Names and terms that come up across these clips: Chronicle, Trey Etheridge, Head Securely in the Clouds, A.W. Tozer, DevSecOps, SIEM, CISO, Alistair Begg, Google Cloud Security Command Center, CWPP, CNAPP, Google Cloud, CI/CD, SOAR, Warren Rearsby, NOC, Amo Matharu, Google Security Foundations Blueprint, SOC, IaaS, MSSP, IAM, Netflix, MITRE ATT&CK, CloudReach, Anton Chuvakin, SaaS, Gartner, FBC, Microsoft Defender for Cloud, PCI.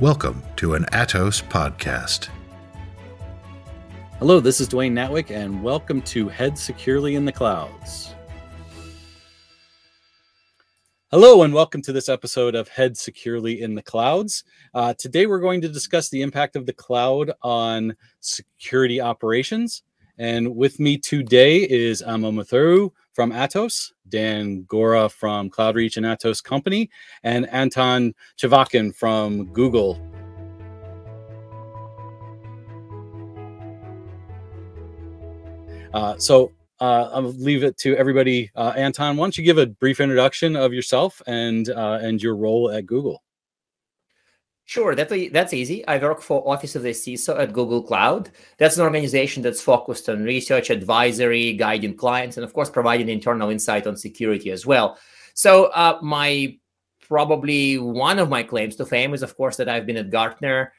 Welcome to an Atos podcast. Hello, this is Dwayne Natwick, and welcome to Head Securely in the Clouds. Hello, and welcome to this episode of Head Securely in the Clouds. Today, we're going to discuss the impact of the cloud on security operations. And with me today is Amo Matharu from Atos, Dan Gora from CloudReach and Atos Company, and Anton Chuvakin from Google. I'll leave it to everybody. Anton, why don't you give a brief introduction of yourself and your role at Google? Sure, that's easy. I work for Office of the CISO at Google Cloud. That's an organization that's focused on research, advisory, guiding clients, and of course, providing internal insight on security as well. So probably one of my claims to fame is, of course, that I've been at Gartner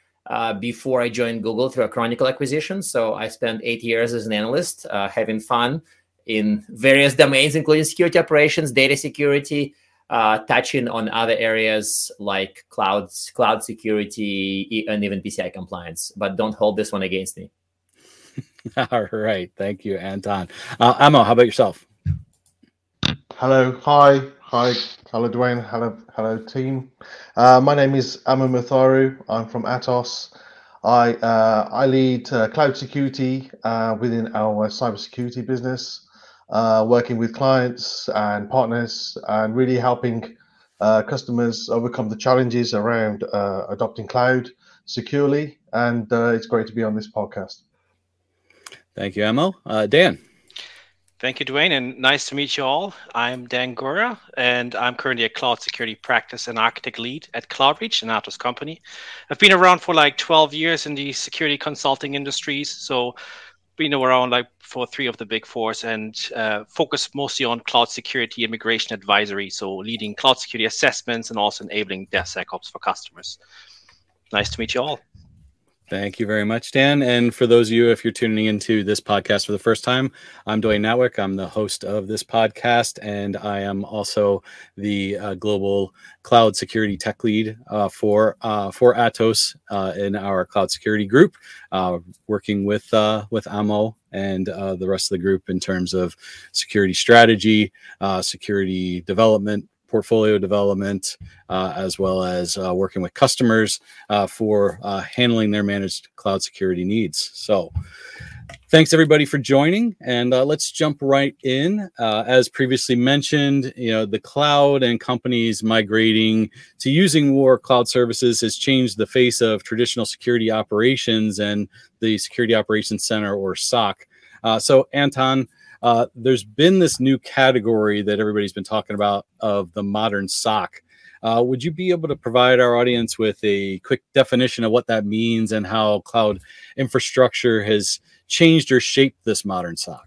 before I joined Google through a Chronicle acquisition. So I spent 8 years as an analyst, having fun in various domains, including security operations, data security, touching on other areas like cloud security, and even PCI compliance. But don't hold this one against me. All right. Thank you, Anton. Amo, how about yourself? Hello. Hi. Hello, Dwayne. Hello, team. My name is Amo Matharu. I'm from Atos. I lead cloud security within our cybersecurity business. Working with clients and partners and really helping customers overcome the challenges around adopting cloud securely. And it's great to be on this podcast. Thank you, Amo. Dan. Thank you, Dwayne, and nice to meet you all. I'm Dan Gora, and I'm currently a cloud security practice and architect lead at CloudReach, an Atos company. I've been around for like 12 years in the security consulting industries, so been around like for 3 of the big 4s and focus mostly on cloud security and migration advisory. So leading cloud security assessments and also enabling DevSecOps for customers. Nice to meet you all. Thank you very much, Dan. And for those of you, if you're tuning into this podcast for the first time, I'm Dwayne Natwick. I'm the host of this podcast, and I am also the global cloud security tech lead for Atos in our cloud security group, working with Amo and the rest of the group in terms of security strategy, security development, portfolio development, as well as working with customers for handling their managed cloud security needs. So thanks everybody for joining, and let's jump right in. As previously mentioned, the cloud and companies migrating to using more cloud services has changed the face of traditional security operations and the Security Operations Center, or SOC. So Anton, there's been this new category that everybody's been talking about of the modern SOC. Would you be able to provide our audience with a quick definition of what that means and how cloud infrastructure has changed or shaped this modern SOC?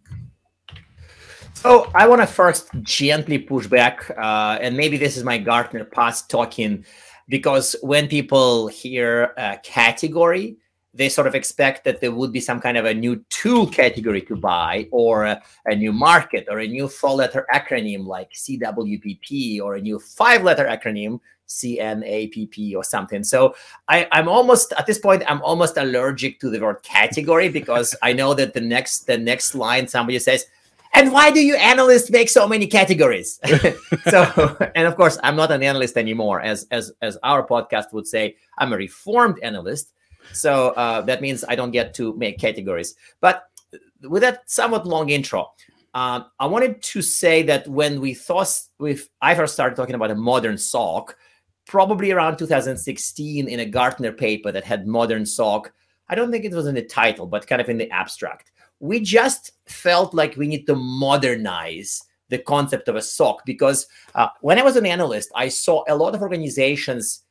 So I want to first gently push back, and maybe this is my Gartner past talking, because when people hear a category, they sort of expect that there would be some kind of a new tool category to buy, or a new market, or a new 4-letter acronym like CWPP, or a new 5-letter acronym, CNAPP, or something. So I'm almost, at this point, I'm almost allergic to the word category, because I know that the next line somebody says, and why do you analysts make so many categories? So, and of course, I'm not an analyst anymore. As our podcast would say, I'm a reformed analyst. So that means I don't get to make categories. But with that somewhat long intro, I wanted to say that when I first started talking about a modern SOC, probably around 2016 in a Gartner paper that had modern SOC, I don't think it was in the title, but kind of in the abstract. We just felt like we need to modernize the concept of a SOC, because when I was an analyst, I saw a lot of organizations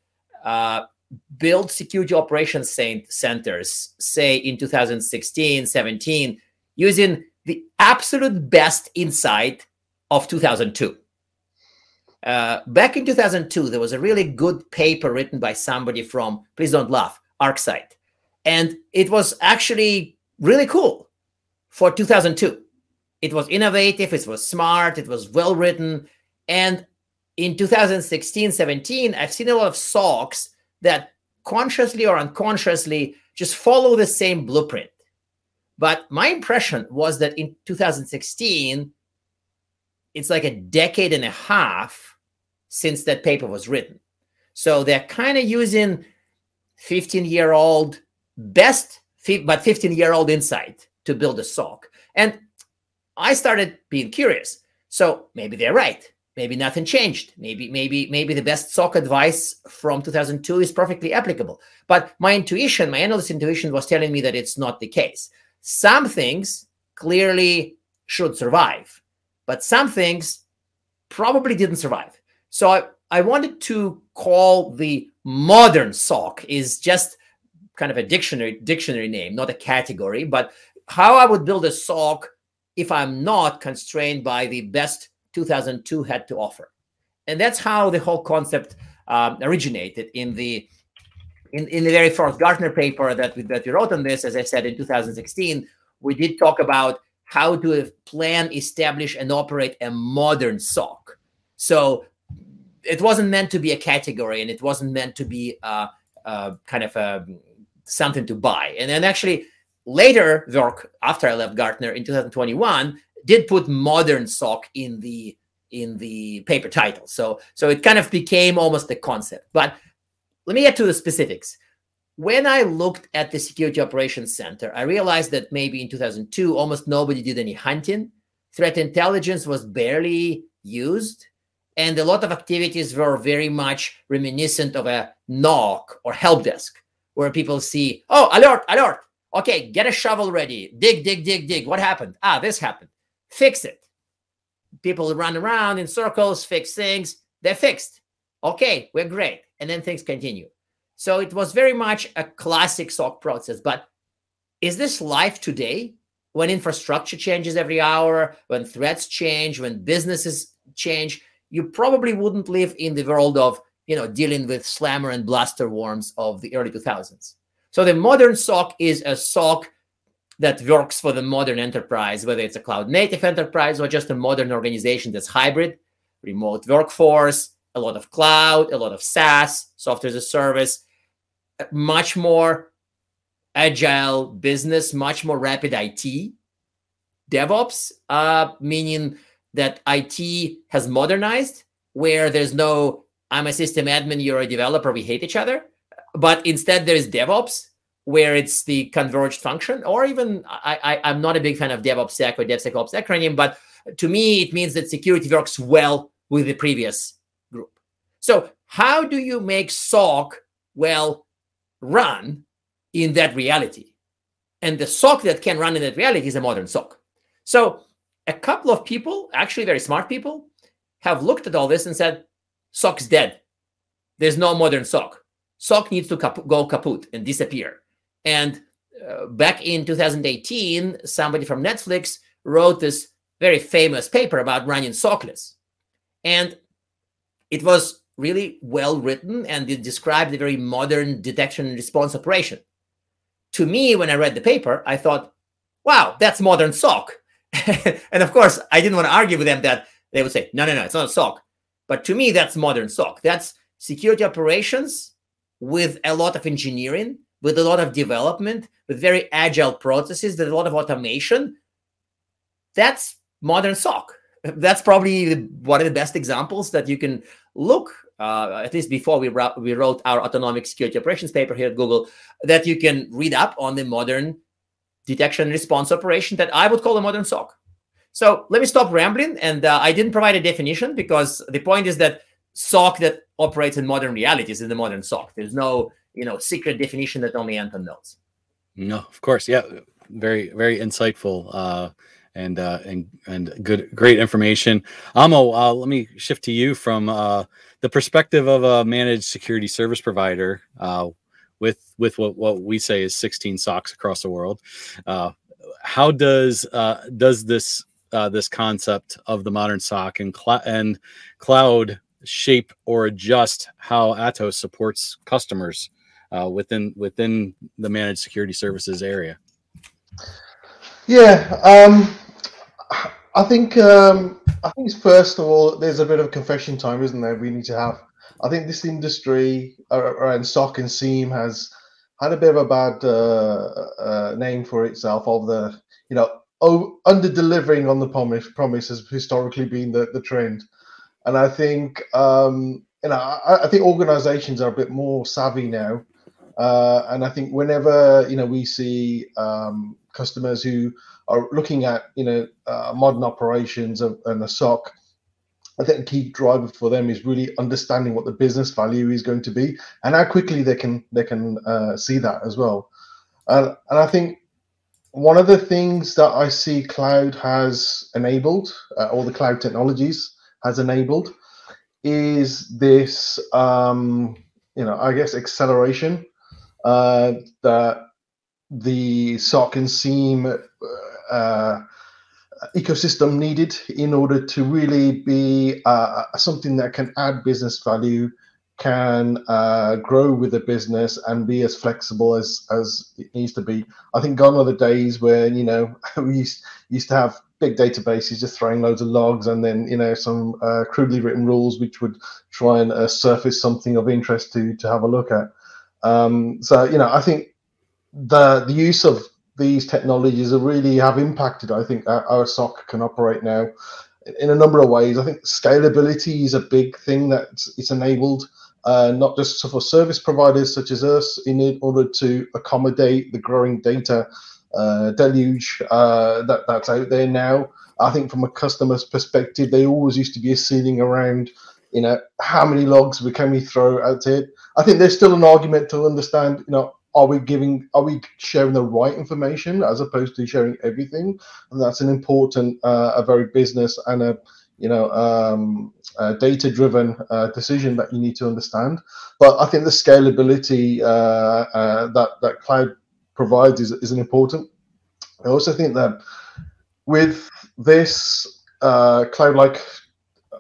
build security operations centers, say in 2016, 17, using the absolute best insight of 2002. Back in 2002, there was a really good paper written by somebody from, please don't laugh, ArcSight. And it was actually really cool for 2002. It was innovative, it was smart, it was well written. And in 2016, 17, I've seen a lot of SOCs that consciously or unconsciously just follow the same blueprint. But my impression was that in 2016, it's like a decade and a half since that paper was written. So they're kind of using 15-year-old best, but 15-year-old insight to build a SOC. And I started being curious. So maybe they're right. Maybe nothing changed. Maybe the best SOC advice from 2002 is perfectly applicable. But my intuition, my analyst intuition was telling me that it's not the case. Some things clearly should survive, but some things probably didn't survive. So I wanted to call the modern SOC is just kind of a dictionary name, not a category, but how I would build a SOC if I'm not constrained by the best 2002 had to offer. And that's how the whole concept originated in the very first Gartner paper that we wrote on this. As I said, in 2016, we did talk about how to plan, establish, and operate a modern SOC. So it wasn't meant to be a category, and it wasn't meant to be something to buy. And then actually later work after I left Gartner in 2021 did put modern SOC in the paper title. So it kind of became almost a concept. But let me get to the specifics. When I looked at the Security Operations Center, I realized that maybe in 2002, almost nobody did any hunting. Threat intelligence was barely used. And a lot of activities were very much reminiscent of a NOC or help desk, where people see, oh, alert, alert. Okay, get a shovel ready. Dig, dig, dig, dig. What happened? Ah, this happened. Fix it. People run around in circles, fix things. They're fixed. Okay, we're great. And then things continue. So it was very much a classic SOC process. But is this life today, when infrastructure changes every hour, when threats change, when businesses change? You probably wouldn't live in the world of, dealing with slammer and blaster worms of the early 2000s. So the modern SOC is a SOC that works for the modern enterprise, whether it's a cloud-native enterprise or just a modern organization that's hybrid, remote workforce, a lot of cloud, a lot of SaaS, software as a service, much more agile business, much more rapid IT, DevOps, meaning that IT has modernized, where there's no, I'm a system admin, you're a developer, we hate each other. But instead there's DevOps, where it's the converged function, or even I'm not a big fan of DevOpsSec or DevSecOps acronym, but to me, it means that security works well with the previous group. So how do you make SOC well run in that reality? And the SOC that can run in that reality is a modern SOC. So a couple of people, actually very smart people, have looked at all this and said, SOC's dead. There's no modern SOC. SOC needs to go kaput and disappear. And back in 2018, somebody from Netflix wrote this very famous paper about running SOCless. And it was really well written, and it described a very modern detection and response operation. To me, when I read the paper, I thought, wow, that's modern SOC. And of course, I didn't want to argue with them that they would say, no, it's not a SOC. But to me, that's modern SOC. That's security operations with a lot of engineering, with a lot of development, with very agile processes, with a lot of automation. That's modern SOC. That's probably one of the best examples that you can look, at least before we wrote our autonomic security operations paper here at Google, that you can read up on the modern detection and response operation that I would call a modern SOC. So let me stop rambling. And I didn't provide a definition, because the point is that SOC that operates in modern realities is the modern SOC. There's no, secret definition that only Anton knows. No, of course. Yeah. Very, very insightful and great information. Amo, let me shift to you from the perspective of a managed security service provider, with what we say is 16 SOCs across the world. How does this concept of the modern SOC and cloud shape or adjust how Atos supports customers within the managed security services area? Yeah, I think it's, first of all, there's a bit of confession time, isn't there? We need to have. I think this industry around SOC and SIEM has had a bit of a bad name for itself. Of the, you know, under delivering on the promise has historically been the trend, and I think I think organizations are a bit more savvy now, and I think whenever we see customers who are looking at modern operations and a SOC, I think the key driver for them is really understanding what the business value is going to be and how quickly they can see that as well. And I think one of the things that I see cloud has enabled, or the cloud technologies has enabled, is this, I guess, acceleration that the SOC and SIEM ecosystem needed in order to really be something that can add business value, can grow with the business, and be as flexible as it needs to be. I think gone are the days where we used to have big databases just throwing loads of logs, and then some crudely written rules which would try and surface something of interest to have a look at. I think the use of these technologies have impacted, I think, our SOC can operate now in a number of ways. I think scalability is a big thing that it's enabled, not just for service providers such as us, in order to accommodate the growing data deluge that's out there now. I think from a customer's perspective, they always used to be a ceiling around, how many logs can we throw at it. I think there's still an argument to understand, are we sharing the right information as opposed to sharing everything? And that's an important, a very business and a data-driven decision that you need to understand. But I think the scalability that cloud provides is an important. I also think that with this cloud-like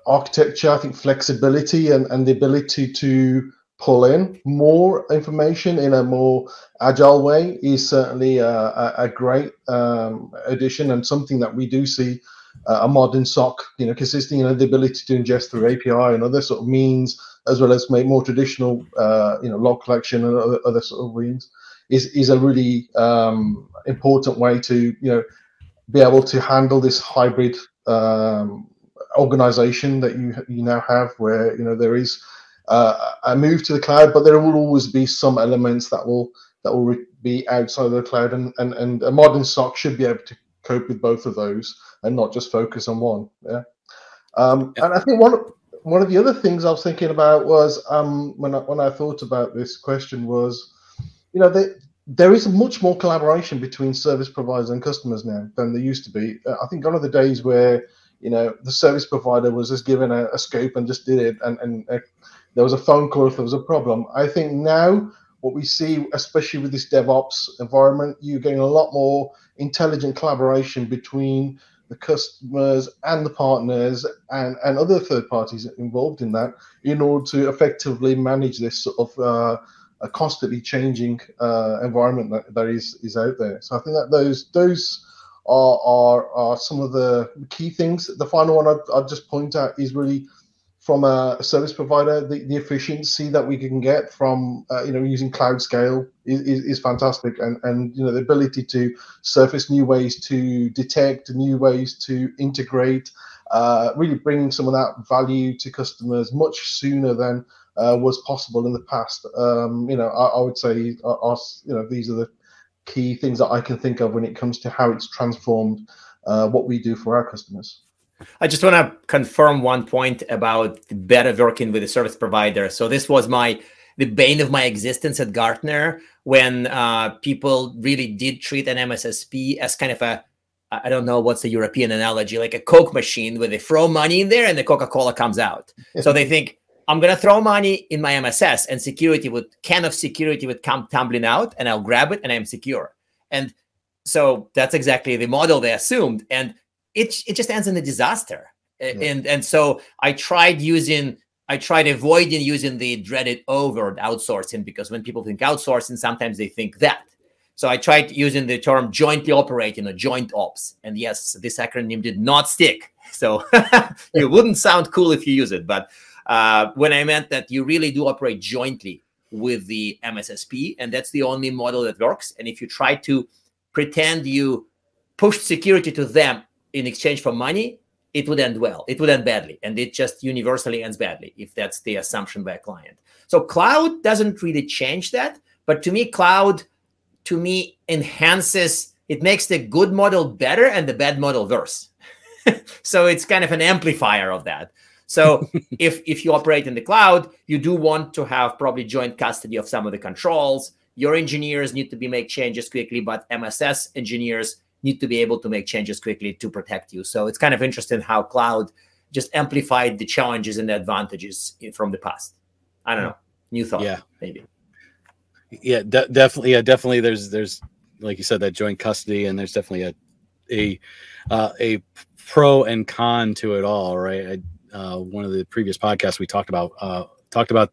architecture, I think flexibility and the ability to pull in more information in a more agile way is certainly a great addition, and something that we do see a modern SOC, consisting in the ability to ingest through API and other sort of means, as well as make more traditional, log collection and other sort of means, is a really important way to, be able to handle this hybrid organization that you now have, where, there is a move to the cloud, but there will always be some elements that will be outside of the cloud, and a modern SOC should be able to cope with both of those and not just focus on one. And I think one of the other things I was thinking about was when I thought about this question was, there is much more collaboration between service providers and customers now than there used to be. I think one of the days where the service provider was just given a scope and just did it, and there was a phone call if there was a problem. I think now what we see, especially with this DevOps environment, you're getting a lot more intelligent collaboration between the customers and the partners and other third parties involved in that, in order to effectively manage this sort of a constantly changing environment that is out there. So I think that those are some of the key things. The final one I'd just point out is really, from a service provider, the efficiency that we can get from using cloud scale is fantastic, and the ability to surface new ways to detect, new ways to integrate, really bringing some of that value to customers much sooner than was possible in the past. I would say these are the key things that I can think of when it comes to how it's transformed what we do for our customers. I just want to confirm one point about better working with a service provider. So this was the bane of my existence at Gartner, when people really did treat an MSSP as kind of a, I don't know what's the European analogy, like a Coke machine, where they throw money in there and the Coca-Cola comes out. So they think, I'm going to throw money in my MSS, and security would come tumbling out, and I'll grab it and I'm secure. And so that's exactly the model they assumed. And it just ends in a disaster. Yeah. And so I tried avoiding using the dreaded overt outsourcing, because when people think outsourcing, sometimes they think that. So I tried using the term jointly operating or joint ops. And yes, this acronym did not stick. So it wouldn't sound cool if you use it, but when I meant that you really do operate jointly with the MSSP, and that's the only model that works. And if you try to pretend you pushed security to them in exchange for money, it would end well. It would end badly, and it just universally ends badly if that's the assumption by a client. So cloud doesn't really change that, but to me, cloud, to me, enhances, it makes the good model better and the bad model worse. So it's kind of an amplifier of that. So if you operate in the cloud, you do want to have probably joint custody of some of the controls. Your engineers need to make changes quickly, but MSS engineers need to be able to make changes quickly to protect you. So it's kind of interesting how cloud just amplified the challenges and the advantages from the past. I don't know. New thought, maybe. Yeah, definitely. Yeah, definitely. There's like you said, that joint custody, and there's definitely a pro and con to it all, right? One of the previous podcasts we talked about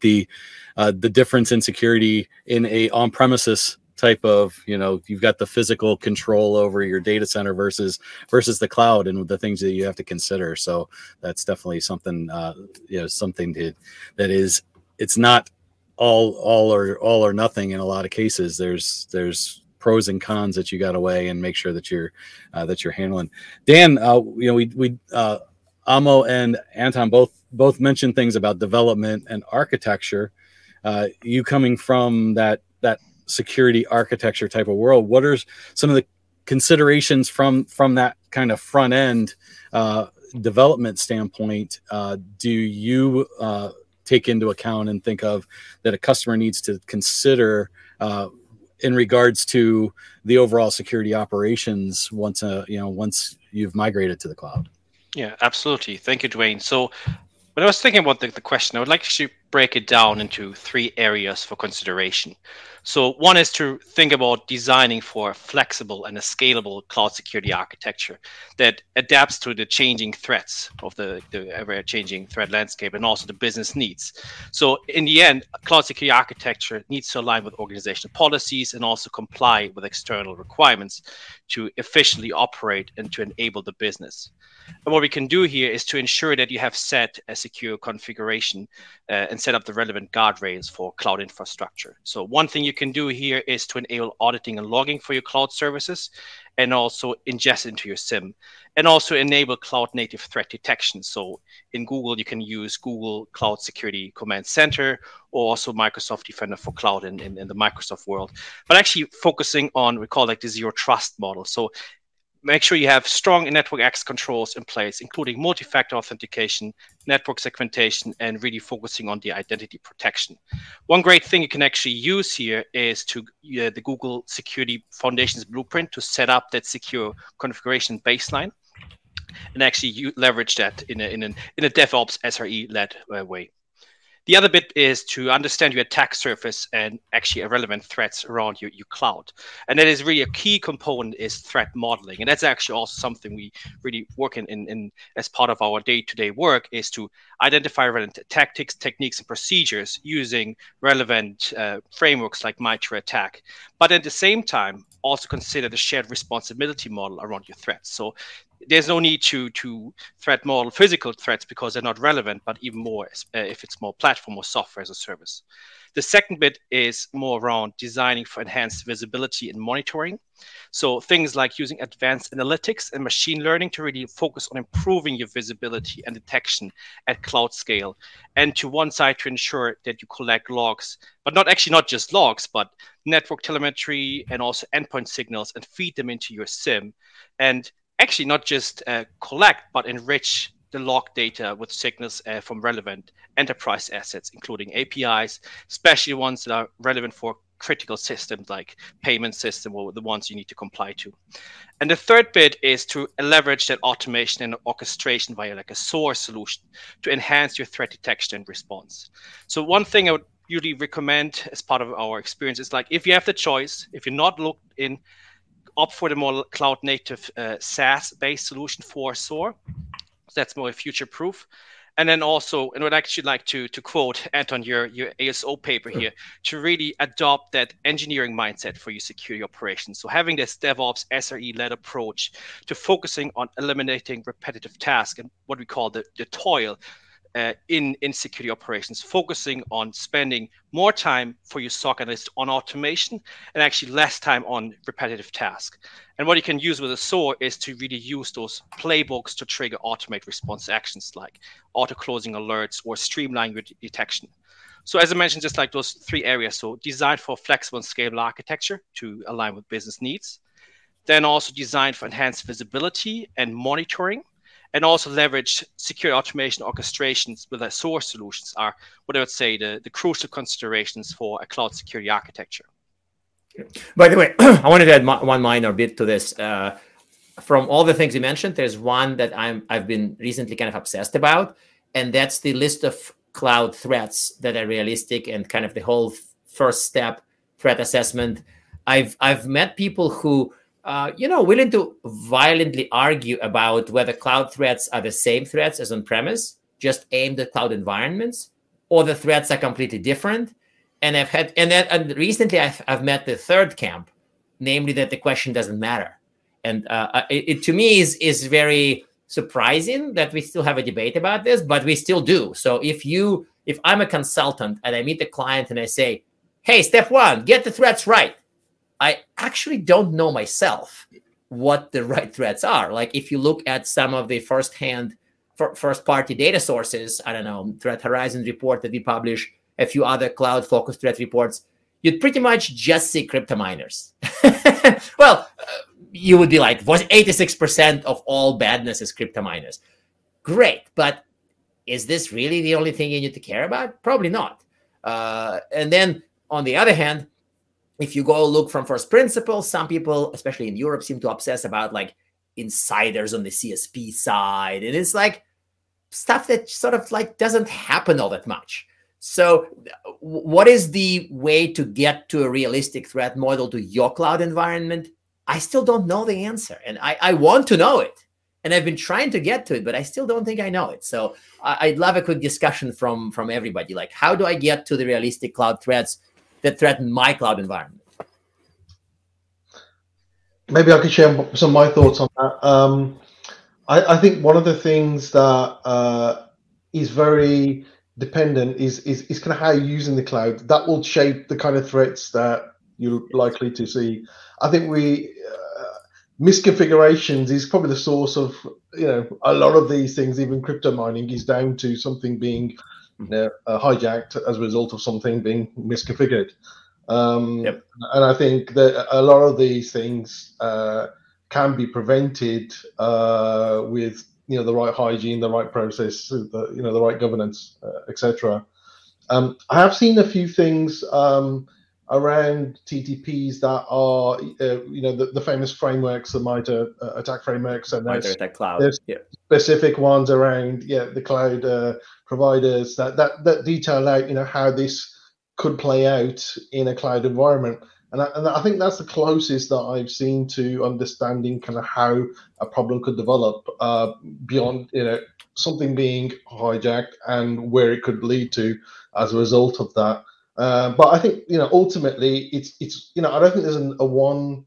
the difference in security in a on-premises type of, you know, you've got the physical control over your data center versus the cloud and the things that you have to consider. So that's definitely something, it's not all or nothing in a lot of cases. There's pros and cons that you got to weigh and make sure that you're handling. Dan, Amo and Anton both mentioned things about development and architecture. You coming from that security architecture type of world, what are some of the considerations from that kind of front end development standpoint? Do you take into account and think of that a customer needs to consider in regards to the overall security operations once you've migrated to the cloud? Yeah, absolutely. Thank you, Dwayne. So when I was thinking about the question, I would like to break it down into three areas for consideration. So one is to think about designing for a flexible and a scalable cloud security architecture that adapts to the changing threats of the ever-changing threat landscape and also the business needs. So in the end, cloud security architecture needs to align with organizational policies and also comply with external requirements to efficiently operate and to enable the business. And what we can do here is to ensure that you have set a secure configuration and set up the relevant guardrails for cloud infrastructure. So one thing you can do here is to enable auditing and logging for your cloud services and also ingest into your SIEM, and also enable cloud native threat detection. So in Google, you can use Google Cloud Security Command Center or also Microsoft Defender for Cloud in the Microsoft world, but actually focusing on, we call like the zero trust model. So make sure you have strong network access controls in place, including multi-factor authentication, network segmentation, and really focusing on the identity protection. One great thing you can actually use here is to the Google Security Foundations Blueprint to set up that secure configuration baseline and actually you leverage that in a DevOps SRE-led way. The other bit is to understand your attack surface and actually irrelevant threats around your cloud. And that is really a key component is threat modeling. And that's actually also something we really work in as part of our day-to-day work is to identify relevant tactics, techniques, and procedures using relevant frameworks like MITRE ATT&CK. But at the same time, also consider the shared responsibility model around your threats. So there's no need to threat model physical threats because they're not relevant, but even more if it's more platform or software as a service. The second bit is more around designing for enhanced visibility and monitoring. So things like using advanced analytics and machine learning to really focus on improving your visibility and detection at cloud scale. And to one side to ensure that you collect logs, but not just logs, but network telemetry and also endpoint signals and feed them into your SIEM. And actually not just collect, but enrich the log data with signals from relevant enterprise assets, including APIs, especially ones that are relevant for critical systems like payment system or the ones you need to comply to. And the third bit is to leverage that automation and orchestration via like a SOAR solution to enhance your threat detection and response. So one thing I would usually recommend as part of our experience is like, if you have the choice, if you're not looked in, opt for the more cloud-native SaaS-based solution for SOAR. That's more future-proof. And then also, and I'd actually like to quote, Anton, your ASO paper here, to really adopt that engineering mindset for your security operations. So having this DevOps SRE-led approach to focusing on eliminating repetitive tasks and what we call the toil in security operations, focusing on spending more time for your SOC analyst on automation and actually less time on repetitive tasks. And what you can use with a SOAR is to really use those playbooks to trigger automate response actions like auto-closing alerts or streamlining your detection. So as I mentioned, just like those three areas, so designed for flexible and scalable architecture to align with business needs, then also designed for enhanced visibility and monitoring, and also leverage secure automation orchestrations with our SOAR solutions are what I would say the crucial considerations for a cloud security architecture. By the way, I wanted to add one minor bit to this. From all the things you mentioned, there's one that I've been recently kind of obsessed about, and that's the list of cloud threats that are realistic and kind of the whole first step threat assessment. I've met people who willing to violently argue about whether cloud threats are the same threats as on-premise, just aimed at cloud environments, or the threats are completely different. And recently I've met the third camp, namely that the question doesn't matter. And it to me is very surprising that we still have a debate about this, but we still do. So if I'm a consultant and I meet a client and I say, hey, step one, get the threats right, I actually don't know myself what the right threats are. Like if you look at some of the first-party data sources, I don't know, Threat Horizon report that we publish, a few other cloud-focused threat reports, you'd pretty much just see crypto miners. Well, you would be like, 86% of all badness is crypto miners. Great, but is this really the only thing you need to care about? Probably not. And then on the other hand, if you go look from first principles, some people, especially in Europe, seem to obsess about like insiders on the CSP side. And it's like stuff that sort of like doesn't happen all that much. So what is the way to get to a realistic threat model to your cloud environment? I still don't know the answer. And I want to know it. And I've been trying to get to it, but I still don't think I know it. So I'd love a quick discussion from everybody. Like, how do I get to the realistic cloud threats that threaten my cloud environment? Maybe I could share some of my thoughts on that. I think one of the things that is very dependent is kind of how you're using the cloud. That will shape the kind of threats that you're likely to see. I think misconfigurations is probably the source of a lot of these things. Even crypto mining is down to something being hijacked as a result of something being misconfigured. Yep. And I think that a lot of these things can be prevented with the right hygiene, the right process, the right governance, etc. I have seen a few things around TTPs that are the famous frameworks, the MITRE ATT&CK frameworks, and MITRE ATT&CK Cloud. There's specific ones around the cloud providers that detail out how this could play out in a cloud environment. And I think that's the closest that I've seen to understanding kind of how a problem could develop beyond something being hijacked and where it could lead to as a result of that. But I think, ultimately, I don't think there's a one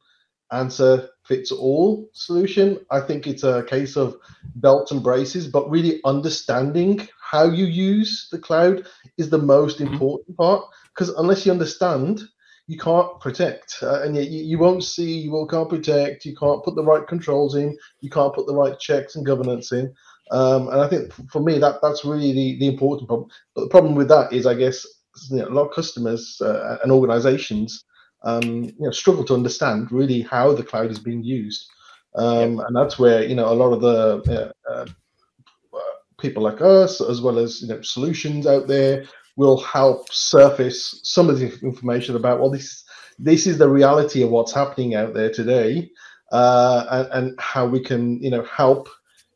answer fits all solution. I think it's a case of belts and braces, but really understanding how you use the cloud is the most important part, because unless you understand, you can't protect, and you won't see, you can't protect, you can't put the right controls in, you can't put the right checks and governance in. And I think for me, that's really the important problem. But the problem with that is, I guess, a lot of customers and organizations struggle to understand really how the cloud is being used, and that's where a lot of the people like us, as well as solutions out there, will help surface some of the information about, well, this is the reality of what's happening out there today, and how we can help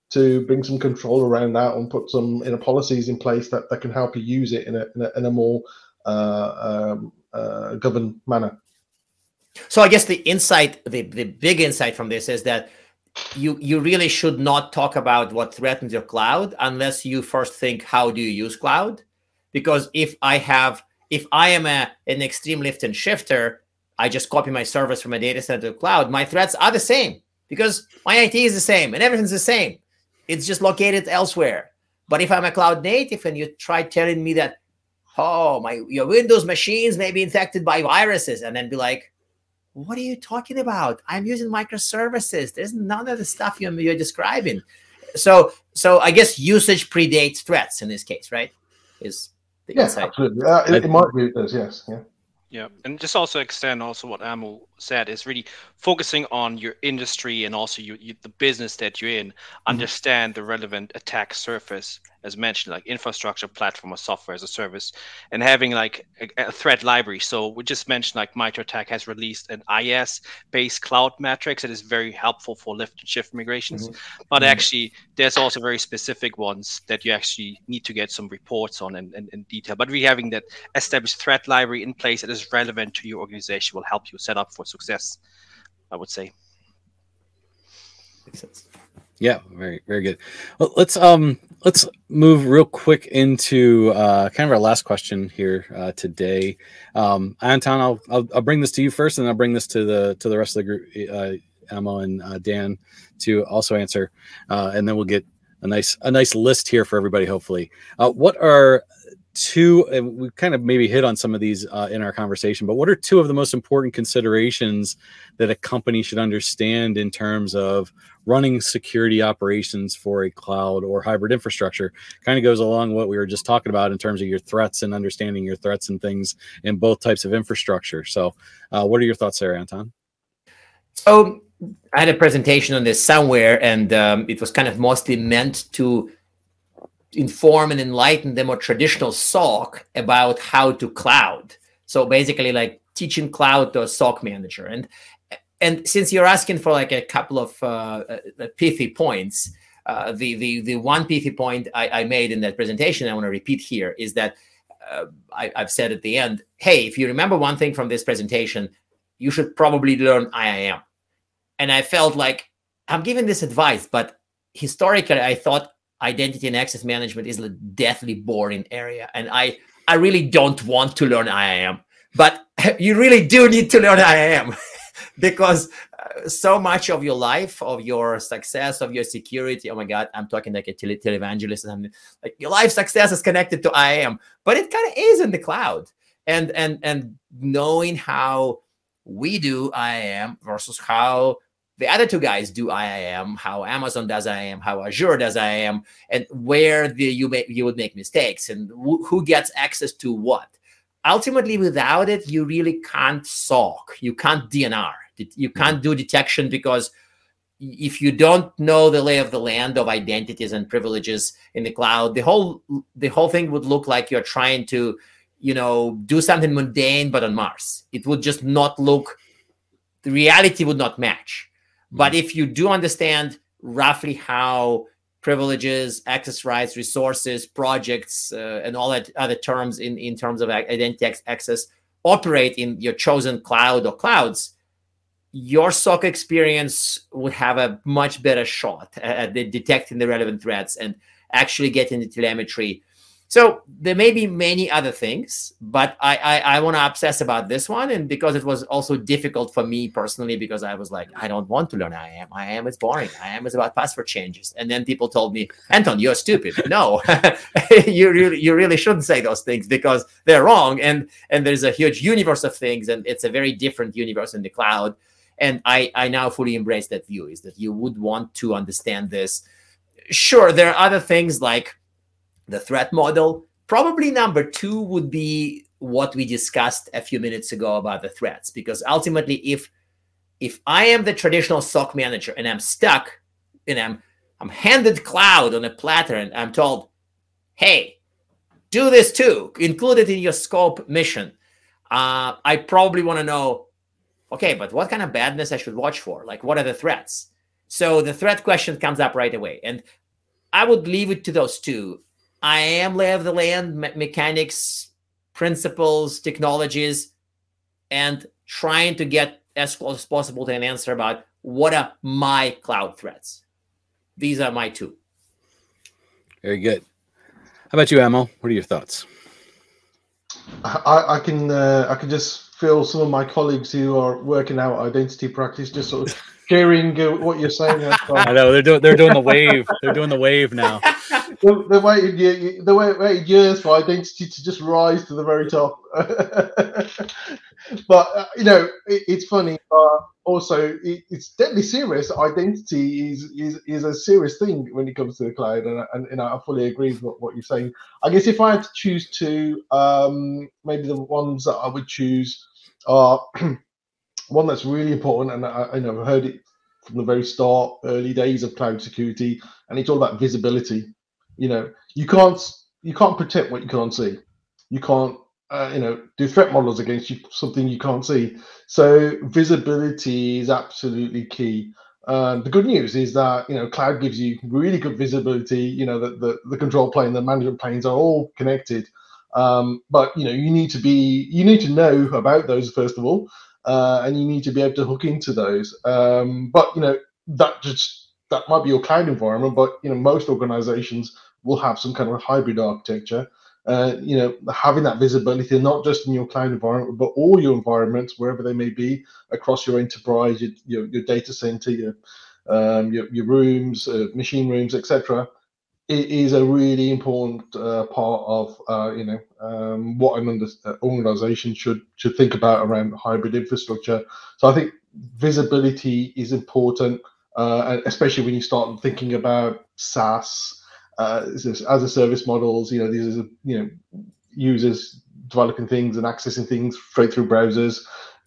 to bring some control around that and put some policies in place that can help you use it in a more governed manner. So I guess the insight, the big insight from this is that you really should not talk about what threatens your cloud unless you first think, how do you use cloud? Because if I am an extreme lift and shifter, I just copy my service from a data center to the cloud, my threats are the same because my IT is the same and everything's the same. It's just located elsewhere. But if I'm a cloud native and you try telling me that, oh, your Windows machines may be infected by viruses, and then be like, what are you talking about? I'm using microservices. There's none of the stuff you're describing. So I guess usage predates threats in this case, right? Is the insight. Absolutely. It might be, it does, yes. Yeah. Yeah, and just also extend also what Amo said is really focusing on your industry and also the business that you're in. Mm-hmm. Understand the relevant attack surface, as mentioned, like infrastructure, platform, or software as a service, and having like a threat library. So we just mentioned like MITRE ATT&CK has released an IaaS-based cloud metrics that is very helpful for lift and shift migrations. Mm-hmm. But actually, there's also very specific ones that you actually need to get some reports on in detail. But really having that established threat library in place that is relevant to your organization will help you set up for success, I would say. Makes sense. Yeah, very, very good. Well, let's move real quick into kind of our last question here today. Anton, I'll bring this to you first, and I'll bring this to the rest of the group, Amo and Dan, to also answer, and then we'll get a nice list here for everybody. Hopefully, what are two, and we kind of maybe hit on some of these in our conversation, but what are two of the most important considerations that a company should understand in terms of running security operations for a cloud or hybrid infrastructure? Kind of goes along what we were just talking about in terms of your threats and understanding your threats and things in both types of infrastructure. So what are your thoughts there, Anton? So I had a presentation on this somewhere, and it was kind of mostly meant to inform and enlighten them or traditional SOC about how to cloud. So basically like teaching cloud to a SOC manager. And since you're asking for like a couple of pithy points, the one pithy point I made in that presentation, I want to repeat here, is that I've said at the end, hey, if you remember one thing from this presentation, you should probably learn IAM. And I felt like I'm giving this advice, but historically I thought identity and access management is a deathly boring area. And I really don't want to learn IAM, but you really do need to learn IAM because so much of your life, of your success, of your security, oh my God, I'm talking like a televangelist. And like your life success is connected to IAM, but it kind of is in the cloud. And knowing how we do IAM versus how the other two guys do IAM, how Amazon does IAM, how Azure does IAM, and where you would make mistakes and who gets access to what. Ultimately, without it, you really can't SOC. You can't DNR. You can't do detection, because if you don't know the lay of the land of identities and privileges in the cloud, the whole thing would look like you're trying to, do something mundane but on Mars. It would just not look. The reality would not match. But if you do understand roughly how privileges, access rights, resources, projects, and all that other terms in terms of identity access operate in your chosen cloud or clouds, your SOC experience would have a much better shot at detecting the relevant threats and actually getting the telemetry. So there may be many other things, but I want to obsess about this one, and because it was also difficult for me personally, because I was like, I don't want to learn IAM. IAM is boring. IAM is about password changes. And then people told me, Anton, you're stupid. No, you really shouldn't say those things because they're wrong. And there's a huge universe of things, and it's a very different universe in the cloud. And I now fully embrace that view, is that you would want to understand this. Sure, there are other things like the threat model. Probably number two would be what we discussed a few minutes ago about the threats, because ultimately if I am the traditional SOC manager and I'm stuck and I'm handed cloud on a platter and I'm told, hey, do this too, include it in your scope mission, I probably want to know, okay, but what kind of badness I should watch for? Like, what are the threats? So the threat question comes up right away. And I would leave it to those two. I am lay of the land, mechanics, principles, technologies, and trying to get as close as possible to an answer about what are my cloud threats. These are my two. Very good. How about you, Amo? What are your thoughts? I can just feel some of my colleagues who are working out identity practice just sort of Hearing what you're saying, I know they're doing the wave. They're doing the wave now. They waited years for identity to just rise to the very top. But it's funny. Also, it's deadly serious. Identity is a serious thing when it comes to the cloud, and I fully agree with what you're saying. I guess if I had to choose two, maybe the ones that I would choose are. One that's really important, and I've heard it from the very start, early days of cloud security, and it's all about visibility. You can't protect what you can't see. You can't do threat models against something you can't see. So visibility is absolutely key. The good news is that cloud gives you really good visibility. The control plane, the management planes are all connected, but you need to know about those first of all. And you need to be able to hook into those. That might be your cloud environment, but most organizations will have some kind of a hybrid architecture. Having that visibility, not just in your cloud environment, but all your environments, wherever they may be, across your enterprise, your data center, your rooms, machine rooms, etc. It is a really important part of what an organization should think about around hybrid infrastructure. So I think visibility is important, and especially when you start thinking about SaaS as a service models. These are users developing things and accessing things straight through browsers.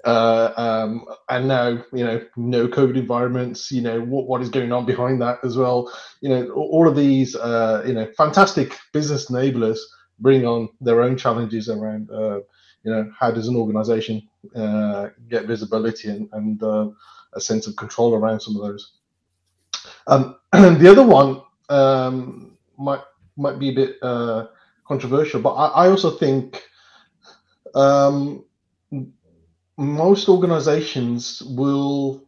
And now no code environments, what is going on behind that as well. All of these fantastic business enablers bring on their own challenges around how does an organization get visibility and a sense of control around some of those. The other one might be a bit controversial, but I also think most organizations will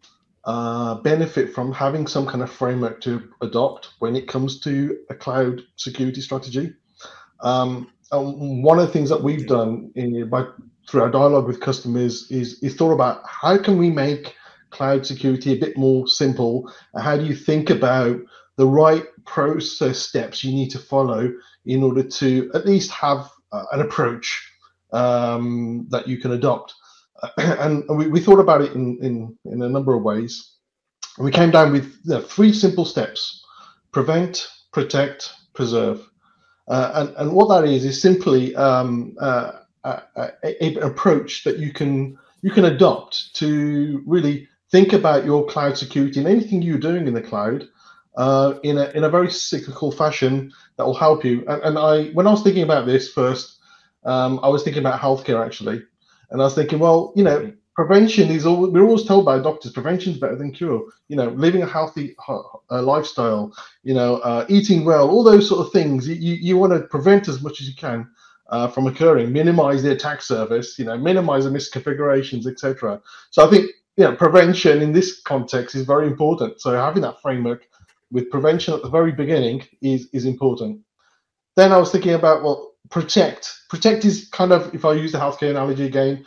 benefit from having some kind of framework to adopt when it comes to a cloud security strategy. And one of the things that we've done through our dialogue with customers is thought about how can we make cloud security a bit more simple, and how do you think about the right process steps you need to follow in order to at least have an approach that you can adopt. And we thought about it in a number of ways. We came down with three simple steps: prevent, protect, preserve. And what that is simply an approach that you can adopt to really think about your cloud security and anything you're doing in the cloud in a very cyclical fashion that will help you. And when I was thinking about this first, I was thinking about healthcare actually. And I was thinking, prevention is all. We're always told by doctors, prevention is better than cure. Living a healthy lifestyle, eating well, all those sort of things. You want to prevent as much as you can from occurring, minimize the attack surface, minimize the misconfigurations, etc. So I think prevention in this context is very important. So having that framework with prevention at the very beginning is important. Then I was thinking about protect is kind of, if I use the healthcare analogy again,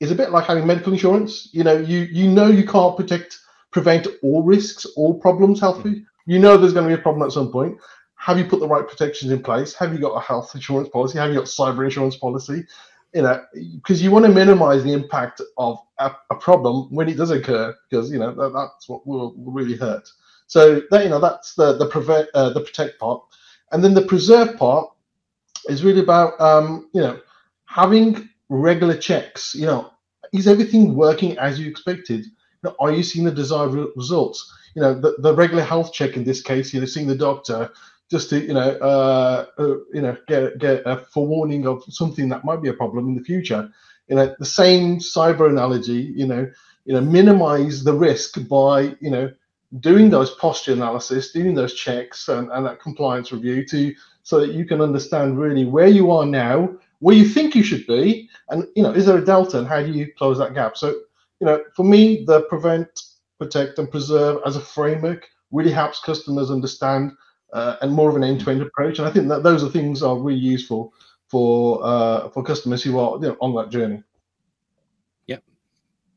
is a bit like having medical insurance. You can't prevent all risks, all problems healthy. There's going to be a problem at some point. Have you put the right protections in place? Have you got a health insurance policy? Have you got cyber insurance policy? Because you want to minimize the impact of a problem when it does occur, because that's what will really hurt. So that that's the protect part. And then the preserve part is really about having regular checks. Is everything working as you expected? Are you seeing the desired results? The regular health check in this case, seeing the doctor just to get a forewarning of something that might be a problem in the future. The same cyber analogy, minimize the risk by doing those posture analysis, doing those checks and that compliance review so that you can understand really where you are now, where you think you should be, and is there a delta, and how do you close that gap? So, for me, the prevent, protect, and preserve as a framework really helps customers understand and more of an end-to-end approach. And I think that those are things are really useful for customers who are on that journey.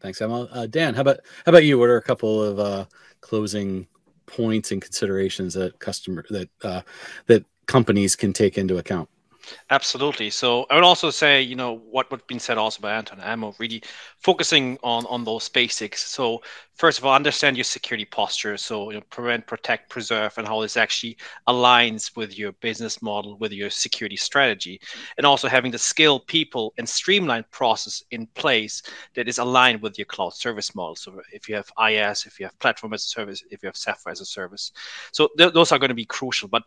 Thanks, Emma. Dan, how about you? What are a couple of closing points and considerations that that companies can take into account? Absolutely. So I would also say, you know, what's been said also by Anton and Amo, really focusing on those basics. So first of all, understand your security posture. So, you know, prevent, protect, preserve, and how this actually aligns with your business model, with your security strategy, and also having the skilled people and streamlined process in place that is aligned with your cloud service model. So if you have IaaS, if you have platform as a service, if you have software as a service. So those are going to be crucial. But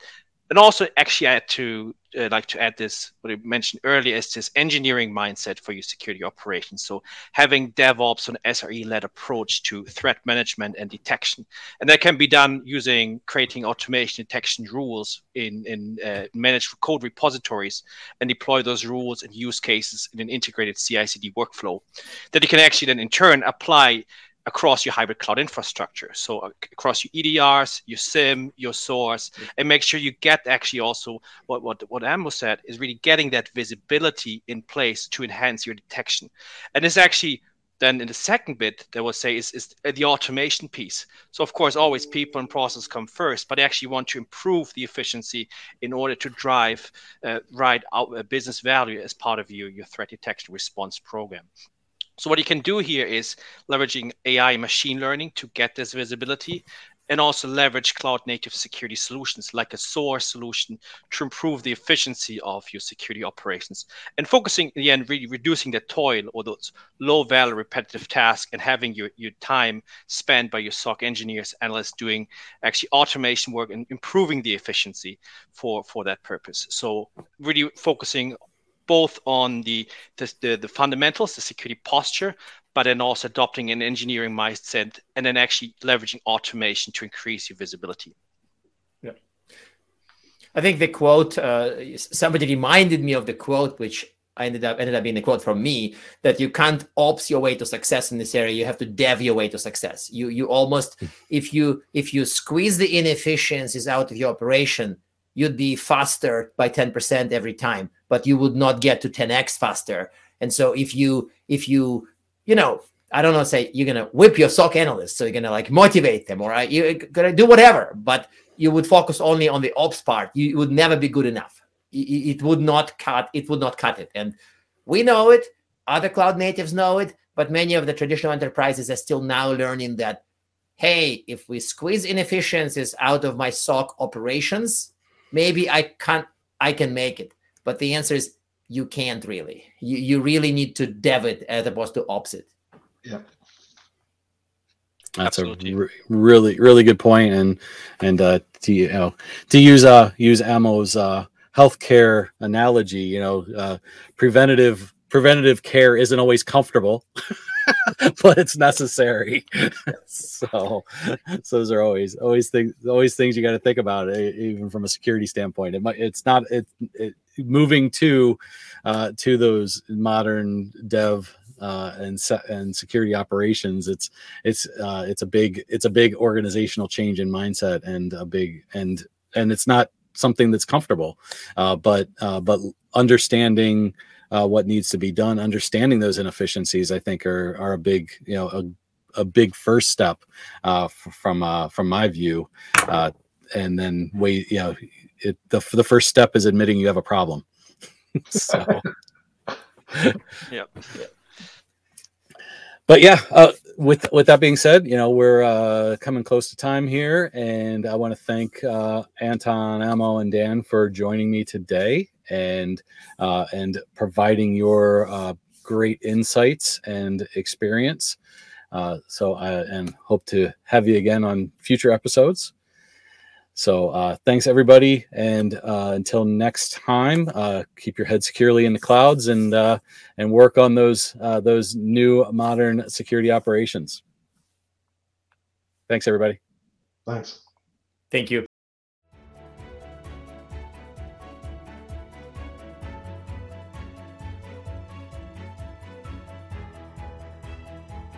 and also, actually, I had to like to add this, what I mentioned earlier, is this engineering mindset for your security operations. So having DevOps and SRE-led approach to threat management and detection. And that can be done using creating automation detection rules in managed code repositories and deploy those rules and use cases in an integrated CI/CD workflow that you can actually then in turn apply across your hybrid cloud infrastructure. So across your EDRs, your SIEM, your SOARs, and make sure you get actually also what Amo said is really getting that visibility in place to enhance your detection. And it's actually then in the second bit that we'll say is the automation piece. So of course, always people and process come first, but I actually want to improve the efficiency in order to drive right out business value as part of your threat detection response program. So what you can do here is leveraging AI and machine learning to get this visibility, and also leverage cloud-native security solutions like a SOAR solution to improve the efficiency of your security operations, and focusing in the end, really reducing the toil or those low-value repetitive tasks, and having your time spent by your SOC engineers, analysts doing actually automation work and improving the efficiency for that purpose. So really focusing both on the fundamentals, the security posture, but then also adopting an engineering mindset, and then actually leveraging automation to increase your visibility. Yeah, I think the quote, somebody reminded me of the quote, which I ended up being a quote from me, that you can't ops your way to success in this area. You have to dev your way to success. You almost, if you squeeze the inefficiencies out of your operation, you'd be faster by 10% every time, but you would not get to 10x faster. And so if you I don't know, say you're gonna whip your SOC analysts, so you're gonna like motivate them, or right? You're gonna do whatever, but you would focus only on the ops part. You would never be good enough. It would not cut it. And we know it. Other cloud natives know it, but many of the traditional enterprises are still now learning that, hey, if we squeeze inefficiencies out of my SOC operations, maybe I can make it. But the answer is you can't really. You really need to dev it as opposed to ops it. Yeah. That's absolutely a really, really good point. And to use Amo's healthcare analogy, preventative care isn't always comfortable, but it's necessary. so those are always things you got to think about, even from a security standpoint. Moving to those modern dev and security operations. It's a big organizational change in mindset, and it's not something that's comfortable, but understanding what needs to be done, understanding those inefficiencies, I think are a big, a big first step from my view. And then the first step is admitting you have a problem. So. Yep. But with that being said, we're coming close to time here, and I want to thank Anton, Amo, and Dan for joining me today and providing your great insights and experience. So I hope to have you again on future episodes. So thanks everybody, and until next time, keep your head securely in the clouds and work on those new modern security operations. Thanks everybody. Thanks. Thank you.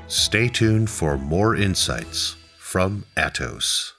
Stay tuned for more insights from Atos.